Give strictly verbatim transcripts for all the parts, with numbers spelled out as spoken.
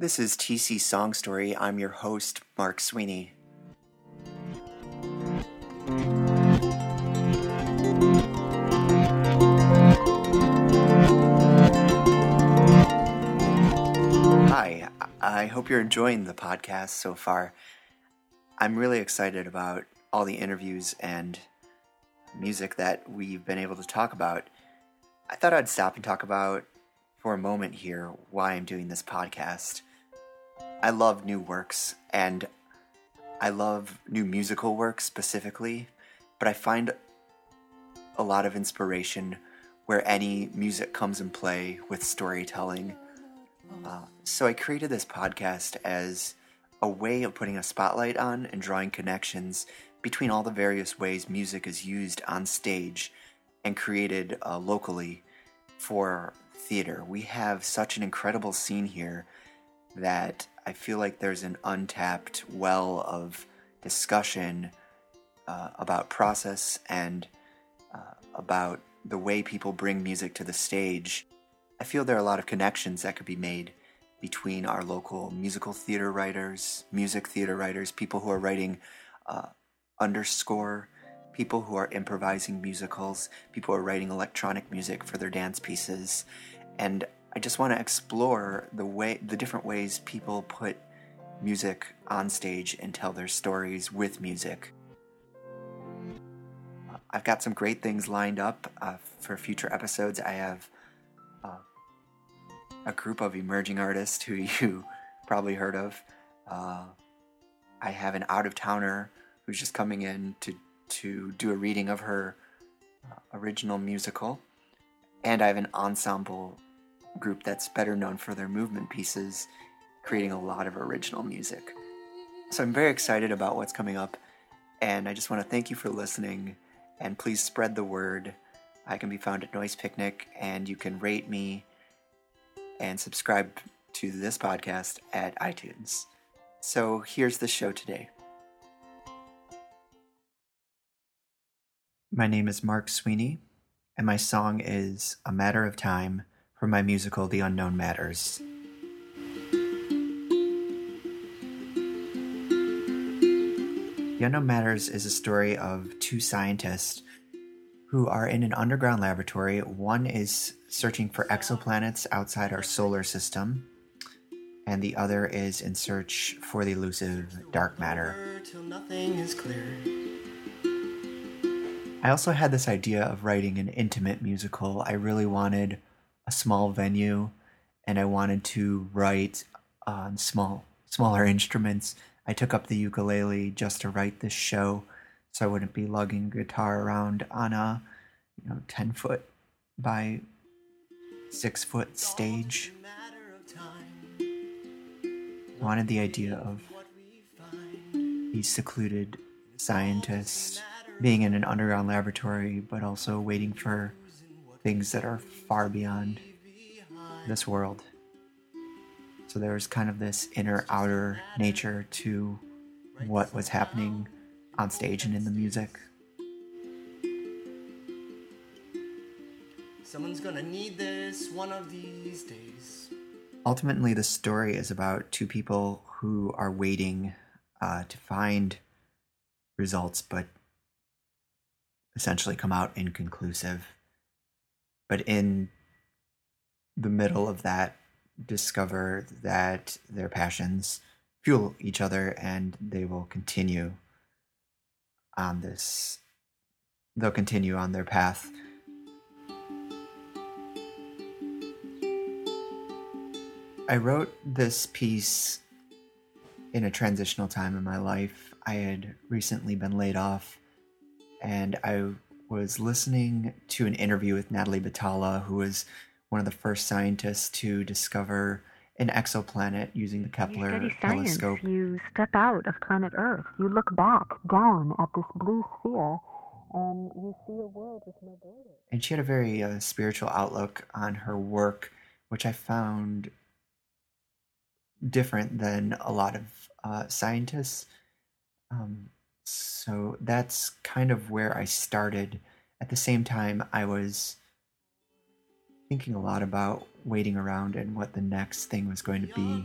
This is T C Song Story. I'm your host, Mark Sweeney. Hi, I hope you're enjoying the podcast so far. I'm really excited about all the interviews and music that we've been able to talk about. I thought I'd stop and talk about for a moment here why I'm doing this podcast. I love new works, and I love new musical works specifically, but I find a lot of inspiration where any music comes in play with storytelling. Uh, so I created this podcast as a way of putting a spotlight on and drawing connections between all the various ways music is used on stage and created uh, locally for theater. We have such an incredible scene here that I feel like there's an untapped well of discussion uh, about process and uh, about the way people bring music to the stage. I feel there are a lot of connections that could be made between our local musical theater writers, music theater writers, people who are writing uh, underscore, people who are improvising musicals, people who are writing electronic music for their dance pieces. And I just want to explore the way, the different ways people put music on stage and tell their stories with music. I've got some great things lined up uh, for future episodes. I have uh, a group of emerging artists who you probably heard of. Uh, I have an out-of-towner who's just coming in to to do a reading of her uh, original musical, and I have an ensemble group that's better known for their movement pieces, creating a lot of original music. So I'm very excited about what's coming up, and I just want to thank you for listening, and please spread the word. I can be found at Noise Picnic, and you can rate me and subscribe to this podcast at iTunes. So here's the show today. My name is Mark Sweeney, and my song is A Matter of Time from my musical The Unknown Matters. The Unknown Matters is a story of two scientists who are in an underground laboratory. One is searching for exoplanets outside our solar system, and the other is in search for the elusive dark matter. Till nothing is clear. I also had this idea of writing an intimate musical. I really wanted a small venue, and I wanted to write on small, smaller instruments. I took up the ukulele just to write this show, so I wouldn't be lugging a guitar around on a, you know, ten foot by six foot stage. I wanted the idea of these secluded scientists being in an underground laboratory, but also waiting for things that are far beyond this world. So there was kind of this inner-outer nature to what was happening on stage and in the music. Someone's gonna need this one of these days. Ultimately, the story is about two people who are waiting uh, to find results, but essentially come out inconclusive. But in the middle of that, discover that their passions fuel each other, and they will continue on this. They'll continue on their path. I wrote this piece in a transitional time in my life. I had recently been laid off, and I was listening to an interview with Natalie Batalha, who was one of the first scientists to discover an exoplanet using the Kepler you study science, telescope. You step out of planet Earth. You look back down at this blue sphere, and you see a world with no borders. And she had a very uh, spiritual outlook on her work, which I found different than a lot of uh, scientists. Um, So that's kind of where I started. At the same time, I was thinking a lot about waiting around and what the next thing was going to be.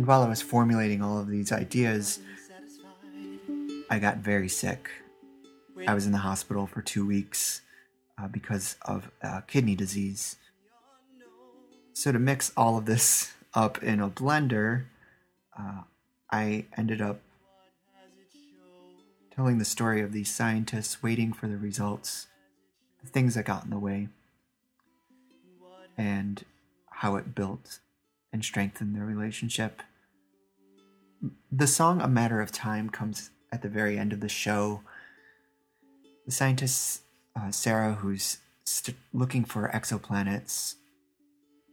And while I was formulating all of these ideas, I got very sick. I was in the hospital for two weeks uh, because of uh, kidney disease. So to mix all of this up in a blender, uh, I ended up telling the story of these scientists waiting for the results, the things that got in the way, and how it built and strengthened their relationship. The song A Matter of Time comes at the very end of the show. The scientist, uh, Sarah, who's st- looking for exoplanets,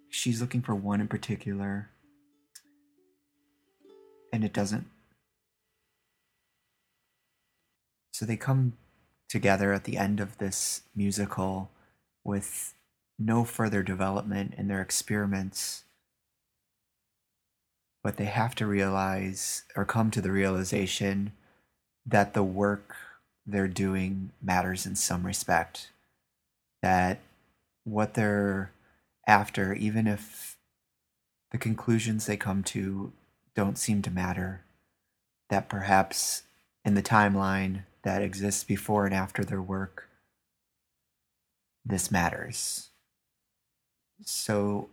she's looking for one in particular, and it doesn't. So they come together at the end of this musical with no further development in their experiments, but they have to realize or come to the realization that the work they're doing matters in some respect, that what they're after, even if the conclusions they come to don't seem to matter, that perhaps in the timeline that exists before and after their work, this matters. So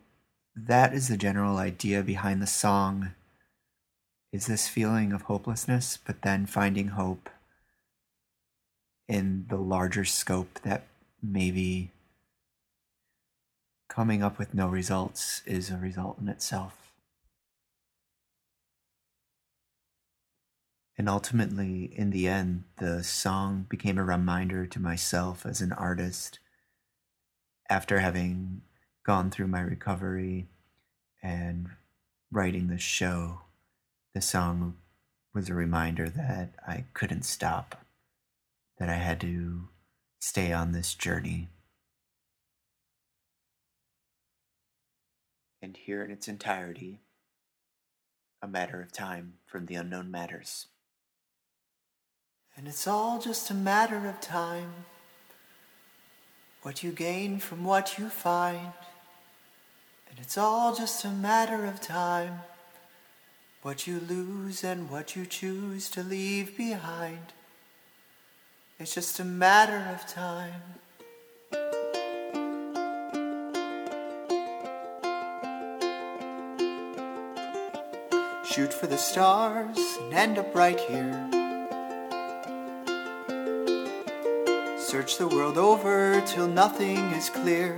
that is the general idea behind the song, is this feeling of hopelessness, but then finding hope in the larger scope that maybe coming up with no results is a result in itself. And ultimately, in the end, the song became a reminder to myself as an artist, after having gone through my recovery and writing this show, the song was a reminder that I couldn't stop, that I had to stay on this journey. And here in its entirety, A Matter of Time from The Unknown Matters. And it's all just a matter of time, what you gain from what you find. And it's all just a matter of time, what you lose and what you choose to leave behind. It's just a matter of time. Shoot for the stars and end up right here. Search the world over till nothing is clear.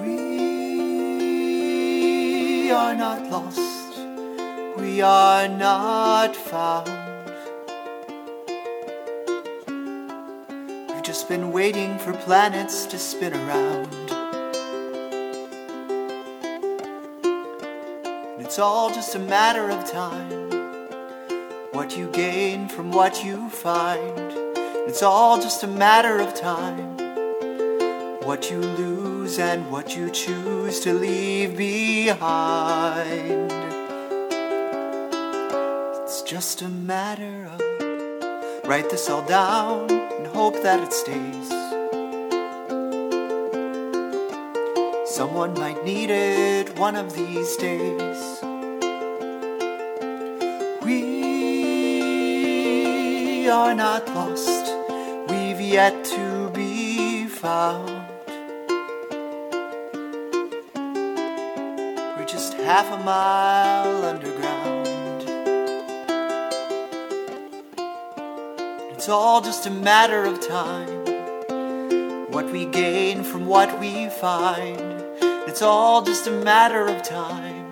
We are not lost, we are not found. We've just been waiting for planets to spin around. It's all just a matter of time, what you gain from what you find. It's all just a matter of time, what you lose and what you choose to leave behind. It's just a matter of, write this all down and hope that it stays. Someone might need it one of these days. We are not lost, we've yet to be found. We're just half a mile underground. It's all just a matter of time, what we gain from what we find. It's all just a matter of time,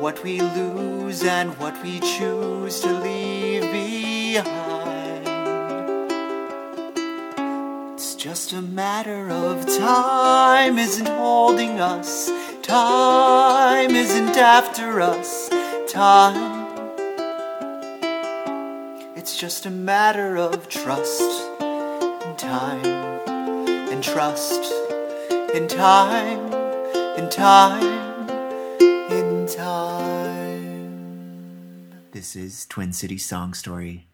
what we lose and what we choose to leave behind. It's just a matter of time isn't holding us, time isn't after us, time. It's just a matter of trust and time and trust. In time, in time, in time. This is Twin Cities Song Story.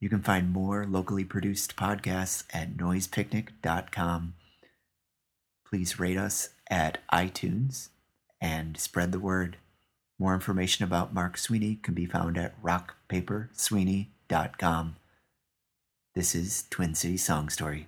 You can find more locally produced podcasts at noise picnic dot com. Please rate us at iTunes and spread the word. More information about Mark Sweeney can be found at rock paper sweeney dot com. This is Twin Cities Song Story.